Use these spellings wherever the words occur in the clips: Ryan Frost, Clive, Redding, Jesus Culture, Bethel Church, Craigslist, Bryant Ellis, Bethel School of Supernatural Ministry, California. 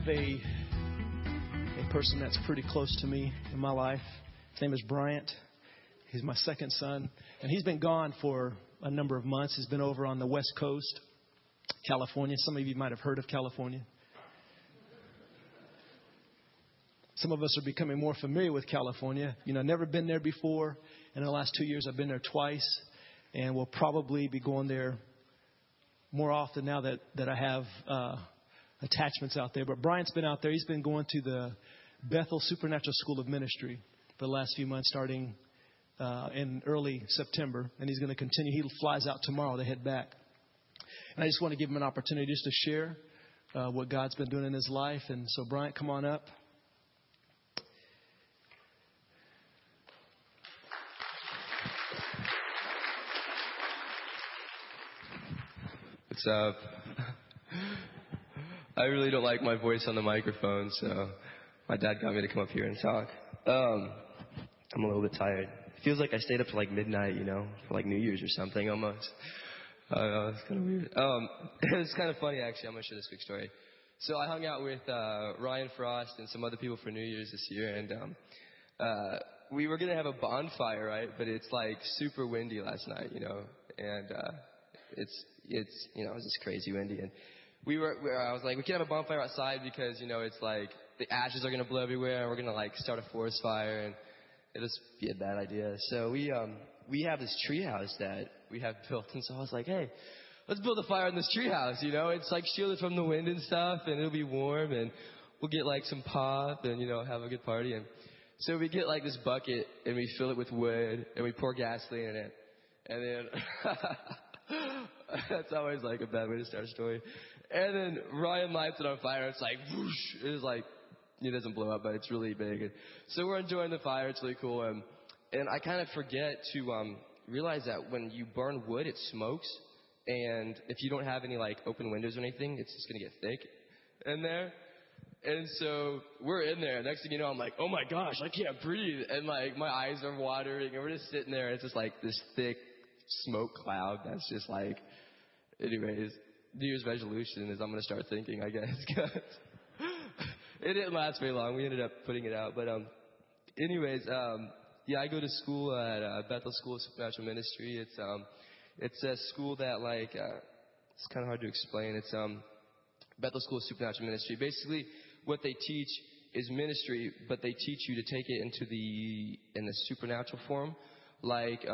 have a person that's pretty close to me in my life. His name is Bryant. He's my second son. And he's been gone for a number of months. He's been over on the West Coast, California. Some of you might have heard of California. Some of us are becoming more familiar with California. You know, never been there before. In the last 2 years, I've been there twice. And we'll probably be going there more often now that I have attachments out there. But Brian's been out there. He's been going to the Bethel Supernatural School of Ministry for the last few months, starting in early September. And he's going to continue. He flies out tomorrow to head back. And I just want to give him an opportunity just to share what God's been doing in his life. And so, Brian, come on up. What's up? I really don't like my voice on the microphone, so my dad got me to come up here and talk. I'm a little bit tired. It feels like I stayed up to like midnight, you know, for like New Year's or something almost. I don't know, it's kind of weird. It's kind of funny, actually. I'm going to share this quick story. So I hung out with Ryan Frost and some other people for New Year's this year, and we were going to have a bonfire, right? But it's like super windy last night, you know, and it's you know, it was just crazy windy, and I was like, we can't have a bonfire outside because, you know, it's like the ashes are going to blow everywhere, and we're going to like start a forest fire, and it'll just be a bad idea. So we have this tree house that we have built, and so I was like, hey, let's build a fire in this tree house, you know, it's like shielded from the wind and stuff, and it'll be warm, and we'll get like some pop, and, you know, have a good party. And so we get like this bucket, and we fill it with wood, and we pour gasoline in it, and then that's always like a bad way to start a story. And then Ryan lights it on fire. It's like whoosh. It is like, it doesn't blow up, but it's really big. So we're enjoying the fire. It's really cool. And I kind of forget to realize that when you burn wood, it smokes. And if you don't have any like open windows or anything, it's just going to get thick in there. And so we're in there. Next thing you know, I'm like, oh my gosh, I can't breathe. And like my eyes are watering. And we're just sitting there. And it's just like this thick smoke cloud that's just like, anyways, New Year's resolution is I'm going to start thinking, I guess, because it didn't last very long. We ended up putting it out. But yeah, I go to school at Bethel School of Supernatural Ministry. It's a school that, like, it's kind of hard to explain. It's Bethel School of Supernatural Ministry. Basically, what they teach is ministry, but they teach you to take it into in the supernatural form. Like,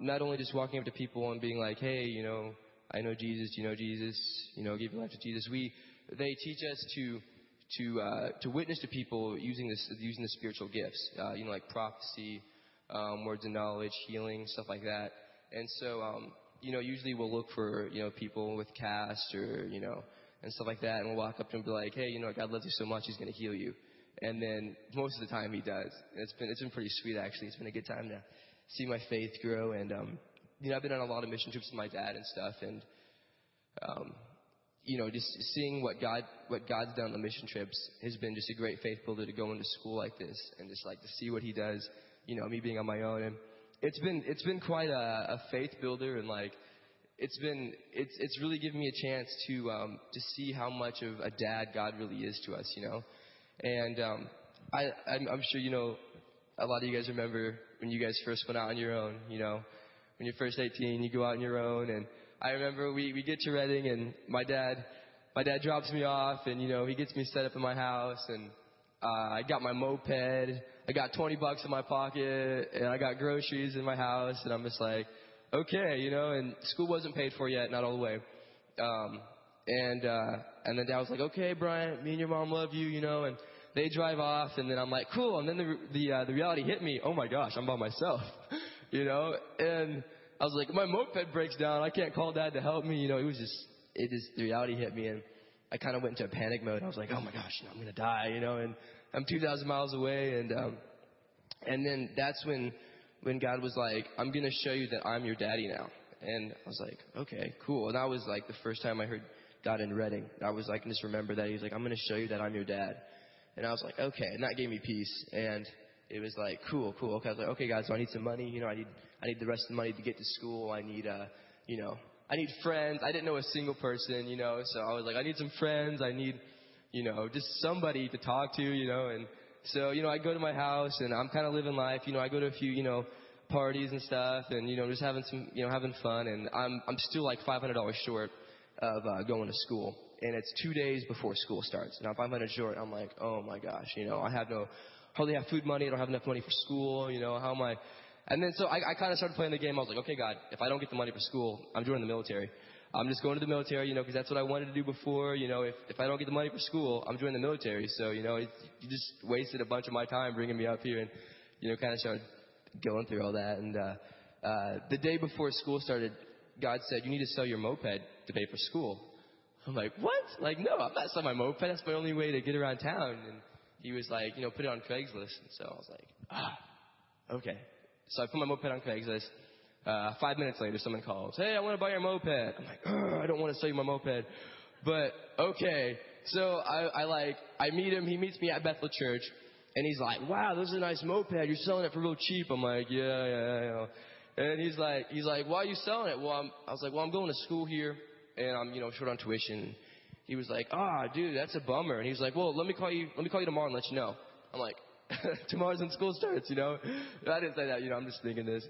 not only just walking up to people and being like, hey, you know, I know Jesus, you know Jesus, you know, give your life to Jesus. They teach us to witness to people using the spiritual gifts, you know, like prophecy, words of knowledge, healing, stuff like that. And so, you know, usually we'll look for, you know, people with casts or, you know, and stuff like that. And we'll walk up to them and be like, hey, you know, God loves you so much, he's going to heal you. And then most of the time he does. And it's been pretty sweet, actually. It's been a good time to see my faith grow. And, you know, I've been on a lot of mission trips with my dad and stuff. And, you know, just seeing what God's done on the mission trips has been just a great faith builder to go into school like this and just like to see what he does, you know, me being on my own. And it's been quite a faith builder. And like, it's really given me a chance to see how much of a dad God really is to us, you know? And, I'm sure, you know, a lot of you guys remember when you guys first went out on your own, you know, when you're first 18, you go out on your own. And I remember we get to Redding, and my dad drops me off, and, you know, he gets me set up in my house, and I got my moped. I got $20 in my pocket, and I got groceries in my house. And I'm just like, okay, you know, and school wasn't paid for yet, not all the way. And then Dad was like, okay, Brian, me and your mom love you, you know, and they drive off, and then I'm like, cool. And then the reality hit me. Oh my gosh, I'm by myself, you know. And I was like, my moped breaks down. I can't call Dad to help me. You know, the reality hit me, and I kind of went into a panic mode. I was like, oh my gosh, you know, I'm gonna die, you know. And I'm 2,000 miles away, and then that's when God was like, I'm gonna show you that I'm your daddy now. And I was like, okay, cool. And that was like the first time I heard God in Redding. I was like, just remember that. He was like, I'm gonna show you that I'm your dad. And I was like, okay. And that gave me peace. And it was like, cool. Okay. I was like, okay, guys, so I need some money. You know, I need the rest of the money to get to school. I need, you know, I need friends. I didn't know a single person, you know. So I was like, I need some friends. I need you know, just somebody to talk to, you know. And so, you know, I go to my house and I'm kind of living life. You know, I go to a few, you know, parties and stuff and, you know, just having some, you know, having fun. And I'm still like $500 short of going to school. And it's 2 days before school starts. And I'm $500 short. I'm like, oh, my gosh, you know, I have hardly have food money. I don't have enough money for school. You know, how am I? And then so I kind of started playing the game. I was like, okay, God, if I don't get the money for school, I'm joining the military. I'm just going to the military, you know, because that's what I wanted to do before. You know, if I don't get the money for school, I'm joining the military. So, you know, you just wasted a bunch of my time bringing me up here and, you know, kind of started going through all that. And the day before school started, God said, you need to sell your moped to pay for school. I'm like, what? Like, no, I'm not selling my moped. That's my only way to get around town. And he was like, you know, put it on Craigslist. And so I was like, okay. So I put my moped on Craigslist. 5 minutes later, someone calls. Hey, I want to buy your moped. I'm like, I don't want to sell you my moped. But, okay. So I meet him. He meets me at Bethel Church. And he's like, wow, this is a nice moped. You're selling it for real cheap. I'm like, yeah. And he's like, why are you selling it? Well, I was like, well, I'm going to school here. And I'm, you know, short on tuition. He was like, dude, that's a bummer. And he was like, well, let me call you tomorrow and let you know. I'm like, tomorrow's when school starts, you know. I didn't say that, you know, I'm just thinking this.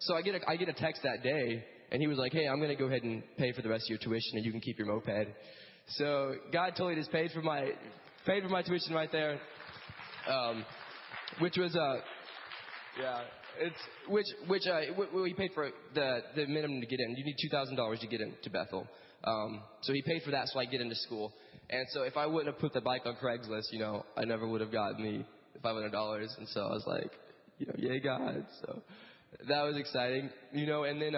So I get a text that day, and he was like, hey, I'm going to go ahead and pay for the rest of your tuition, and you can keep your moped. So God totally just paid for my tuition right there, which was, yeah, it's, which he paid for the minimum to get in. You need $2,000 to get into Bethel. So he paid for that so I get into school. And so if I wouldn't have put the bike on Craigslist, you know, I never would have gotten the $500. And so I was like, you know, yay, God. So that was exciting, you know. And then,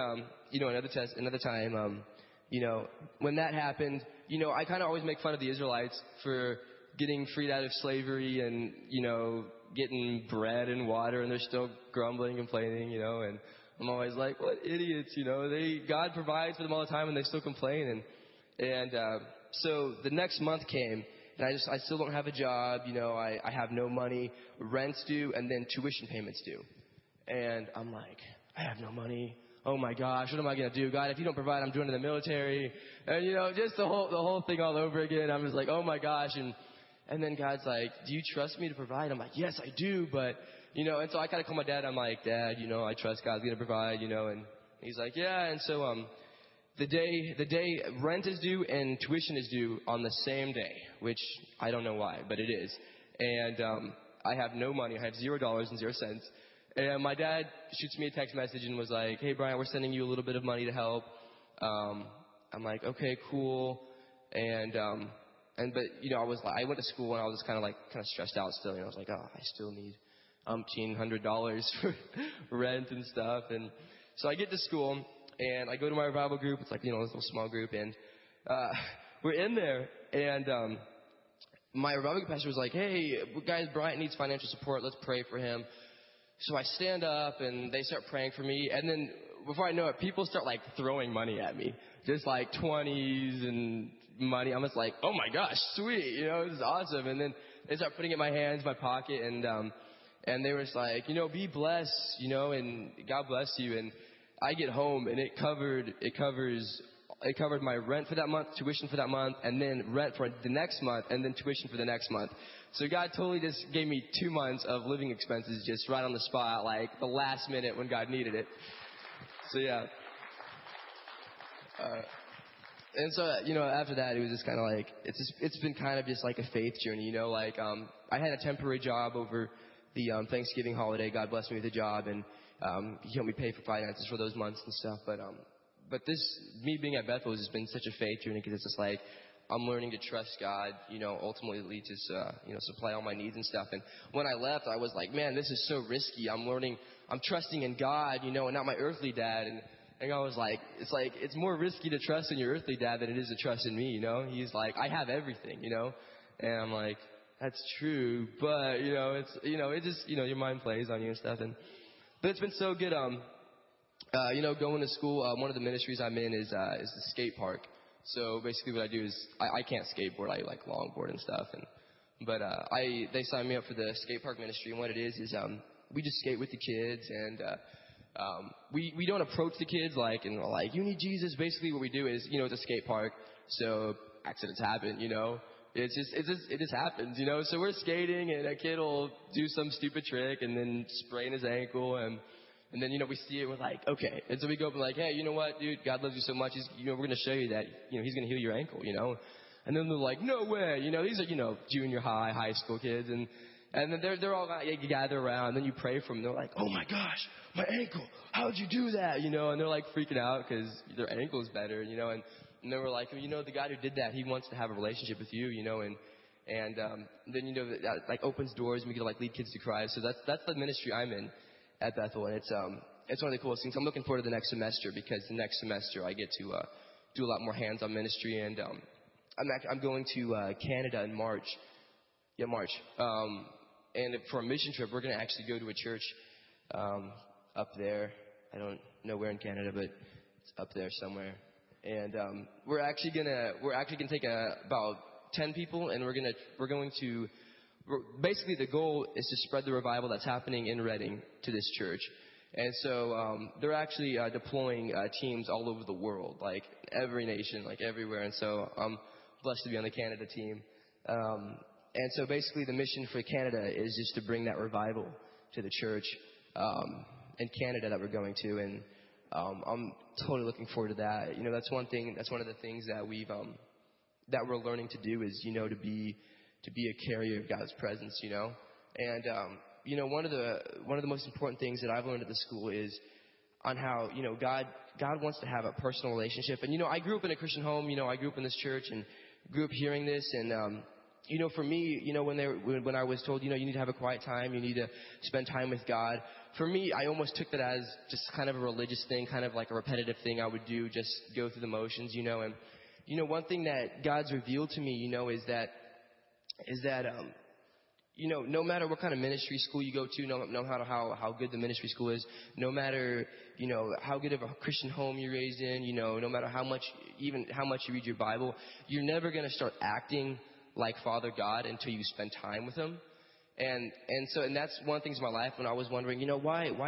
you know, another time, you know, when that happened, you know, I kind of always make fun of the Israelites for getting freed out of slavery and, you know, getting bread and water, and they're still grumbling, complaining, you know. And I'm always like, what idiots, you know. God provides for them all the time, and they still complain. And so the next month came, and I still don't have a job, you know. I have no money. Rent's due, and then tuition payments due. And I'm like, I have no money. Oh, my gosh, what am I going to do? God, if you don't provide, I'm joining the military. And, you know, just the whole thing all over again. I'm just like, oh, my gosh. And then God's like, do you trust me to provide? I'm like, yes, I do. But, you know, and so I kind of call my dad. I'm like, Dad, you know, I trust God's going to provide, you know. And he's like, yeah. And so the day rent is due and tuition is due on the same day, which I don't know why, but it is. And I have no money. I have $0.00. And my dad shoots me a text message and was like, hey, Brian, we're sending you a little bit of money to help. I'm like, okay, cool. But, you know, I went to school and I was kind of stressed out still. You know, I was like, I still need $1,500 for rent and stuff. And so I get to school and I go to my revival group. It's like, you know, this little small group. And we're in there. And my revival pastor was like, hey, guys, Brian needs financial support. Let's pray for him. So I stand up, and they start praying for me. And then before I know it, people start, like, throwing money at me, just, like, 20s and money. I'm just like, oh, my gosh, sweet. You know, this is awesome. And then they start putting it in my hands, my pocket. And they were just like, you know, be blessed, you know, and God bless you. And I get home, and it covered my rent for that month, tuition for that month, and then rent for the next month, and then tuition for the next month. So God totally just gave me 2 months of living expenses just right on the spot, like the last minute when God needed it. So, yeah. And so, you know, after that, it was just kind of like, it's been kind of just like a faith journey, you know, like I had a temporary job over the Thanksgiving holiday. God blessed me with a job, and he helped me pay for finances for those months and stuff. But this, me being at Bethel, has just been such a faith journey, because it's just like, I'm learning to trust God, you know, ultimately to, you know, supply all my needs and stuff. And when I left, I was like, man, this is so risky. I'm learning, I'm trusting in God, you know, and not my earthly dad. And I was like, it's more risky to trust in your earthly dad than it is to trust in me, you know. He's like, I have everything, you know. And I'm like, that's true. But, you know, it's, you know, it just, you know, your mind plays on you and stuff. But it's been so good. You know, going to school, one of the ministries I'm in is the skate park. So basically what I do is I can't skateboard. I like longboard and stuff. But they signed me up for the skate park ministry. And what it is we just skate with the kids. And we don't approach the kids like you need Jesus. Basically what we do is, you know, it's a skate park. So accidents happen, you know. It just happens, you know. So we're skating, and a kid will do some stupid trick and then sprain his ankle, and then, you know, we see it, we're like, okay. And so we go up and like, hey, you know what, dude, God loves you so much. He's, you know, we're going to show you that, you know, he's going to heal your ankle, you know. And then they're like, no way, you know, these are, you know, junior high, high school kids. And then they're all like, you gather around, and then you pray for them. They're like, oh my gosh, my ankle, how did you do that? You know, and they're like freaking out because their ankle's better, you know. And then we're like, you know, the guy who did that, he wants to have a relationship with you, you know. And then, you know, that like opens doors, and we get to like lead kids to Christ. So that's the ministry I'm in at Bethel, and it's one of the coolest things. I'm looking forward to the next semester, because the next semester I get to do a lot more hands-on ministry, and I'm going to Canada in March. Yeah, March. And for a mission trip, we're going to actually go to a church up there. I don't know where in Canada, but it's up there somewhere. And we're actually gonna take about 10 people, and basically the goal is to spread the revival that's happening in Redding to this church. And so they're actually deploying teams all over the world, like every nation, like everywhere. And so I'm blessed to be on the Canada team. And so basically the mission for Canada is just to bring that revival to the church in Canada that we're going to. And I'm totally looking forward to that. You know, that's one of the things that we're learning to do is, you know, to be a carrier of God's presence, you know. And, you know, one of the most important things that I've learned at the school is on how, you know, God wants to have a personal relationship. And, you know, I grew up in a Christian home, you know, I grew up in this church and grew up hearing this. And, you know, for me, you know, when I was told, you know, you need to have a quiet time, you need to spend time with God. For me, I almost took that as just kind of a religious thing, kind of like a repetitive thing I would do, just go through the motions, you know. And, you know, one thing that God's revealed to me, you know, is that you know, no matter what kind of ministry school you go to, no matter how good the ministry school is, no matter, you know, how good of a Christian home you're raised in, you know, no matter how much you read your Bible, you're never going to start acting like Father God until you spend time with Him. And that's one of the things in my life when I was wondering, you know, why am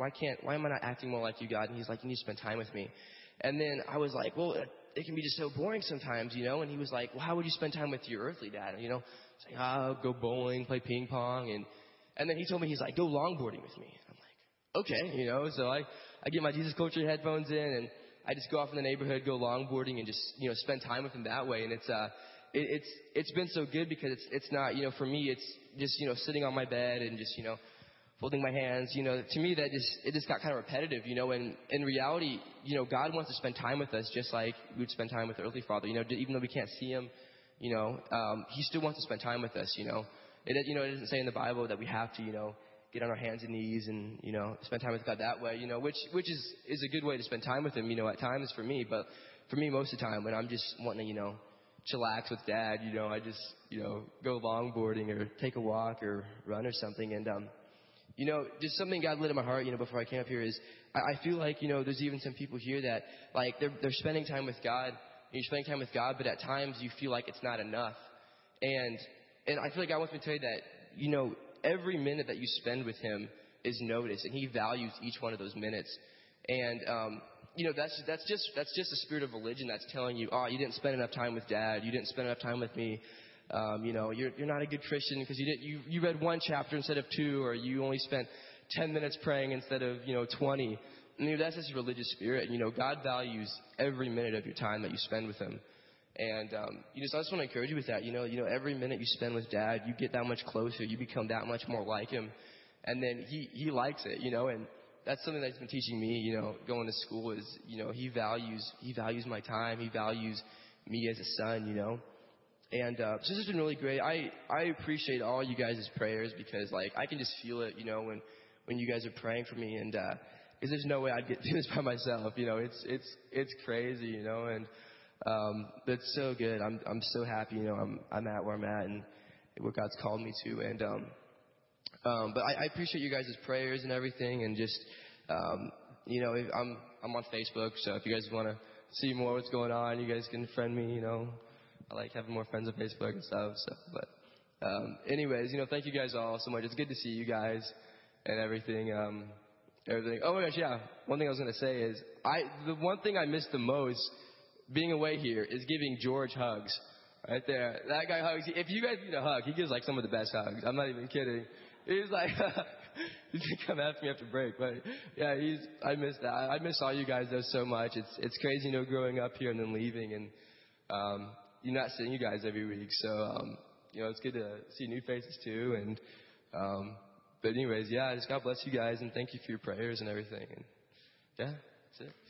I not acting more like you, God? And He's like, you need to spend time with me. And then I was like, well, it can be just so boring sometimes, you know. And He was like, well, how would you spend time with your earthly dad? You know, I was like, go bowling, play ping pong. And then He told me, He's like, go longboarding with me. I'm like, okay, you know. So I get my Jesus Culture headphones in, and I just go off in the neighborhood, go longboarding, and just, you know, spend time with Him that way. And it's been so good because it's not, you know, for me, it's just, you know, sitting on my bed and just, you know, folding my hands, you know. To me, it just got kind of repetitive, you know. And in reality, you know, God wants to spend time with us just like we would spend time with the earthly Father, you know. Even though we can't see Him, you know, He still wants to spend time with us, you know. It doesn't say in the Bible that we have to, you know, get on our hands and knees and, you know, spend time with God that way, you know, which is a good way to spend time with Him, you know, at times for me. But for me, most of the time when I'm just wanting to, you know, chillax with Dad, you know, I just, you know, go longboarding or take a walk or run or something. And, you know, just something God lit in my heart, you know, before I came up here is I feel like, you know, there's even some people here that like they're spending time with God, and you're spending time with God, but at times you feel like it's not enough. And I feel like God wants me to tell you that, you know, every minute that you spend with Him is noticed, and He values each one of those minutes. And, you know, that's just the spirit of religion that's telling you, oh, you didn't spend enough time with Dad. You didn't spend enough time with me. You know, you're not a good Christian because you read one chapter instead of two, or you only spent 10 minutes praying instead of, you know, 20. And, you know, that's just a religious spirit. You know, God values every minute of your time that you spend with Him. And, you know, so I just want to encourage you with that. You know, every minute you spend with Dad, you get that much closer. You become that much more like Him. And then He likes it, you know, and that's something that's been teaching me, you know, going to school is, you know, He values my time. He values me as a son, you know. And so this has been really great. I appreciate all you guys' prayers because, like, I can just feel it, you know, when you guys are praying for me. And because there's no way I'd get through this by myself, you know. It's crazy, you know. And that's so good. I'm so happy, you know. I'm at where I'm at and what God's called me to. And but I appreciate you guys' prayers and everything. And just, you know, I'm on Facebook. So if you guys want to see more what's going on, you guys can friend me, you know. I like having more friends on Facebook and stuff. So, but anyways, you know, thank you guys all so much. It's good to see you guys and everything. Oh, my gosh, yeah. One thing I was going to say is the one thing I miss the most being away here is giving George hugs. Right there. That guy hugs you. If you guys need a hug, he gives like some of the best hugs. I'm not even kidding. He's like, you can come after me after break. But yeah, I miss that. I miss all you guys though so much. It's crazy, you know, growing up here and then leaving and, you're not seeing you guys every week. So, you know, it's good to see new faces too. And, but anyways, yeah, just God bless you guys and thank you for your prayers and everything. And yeah, that's it.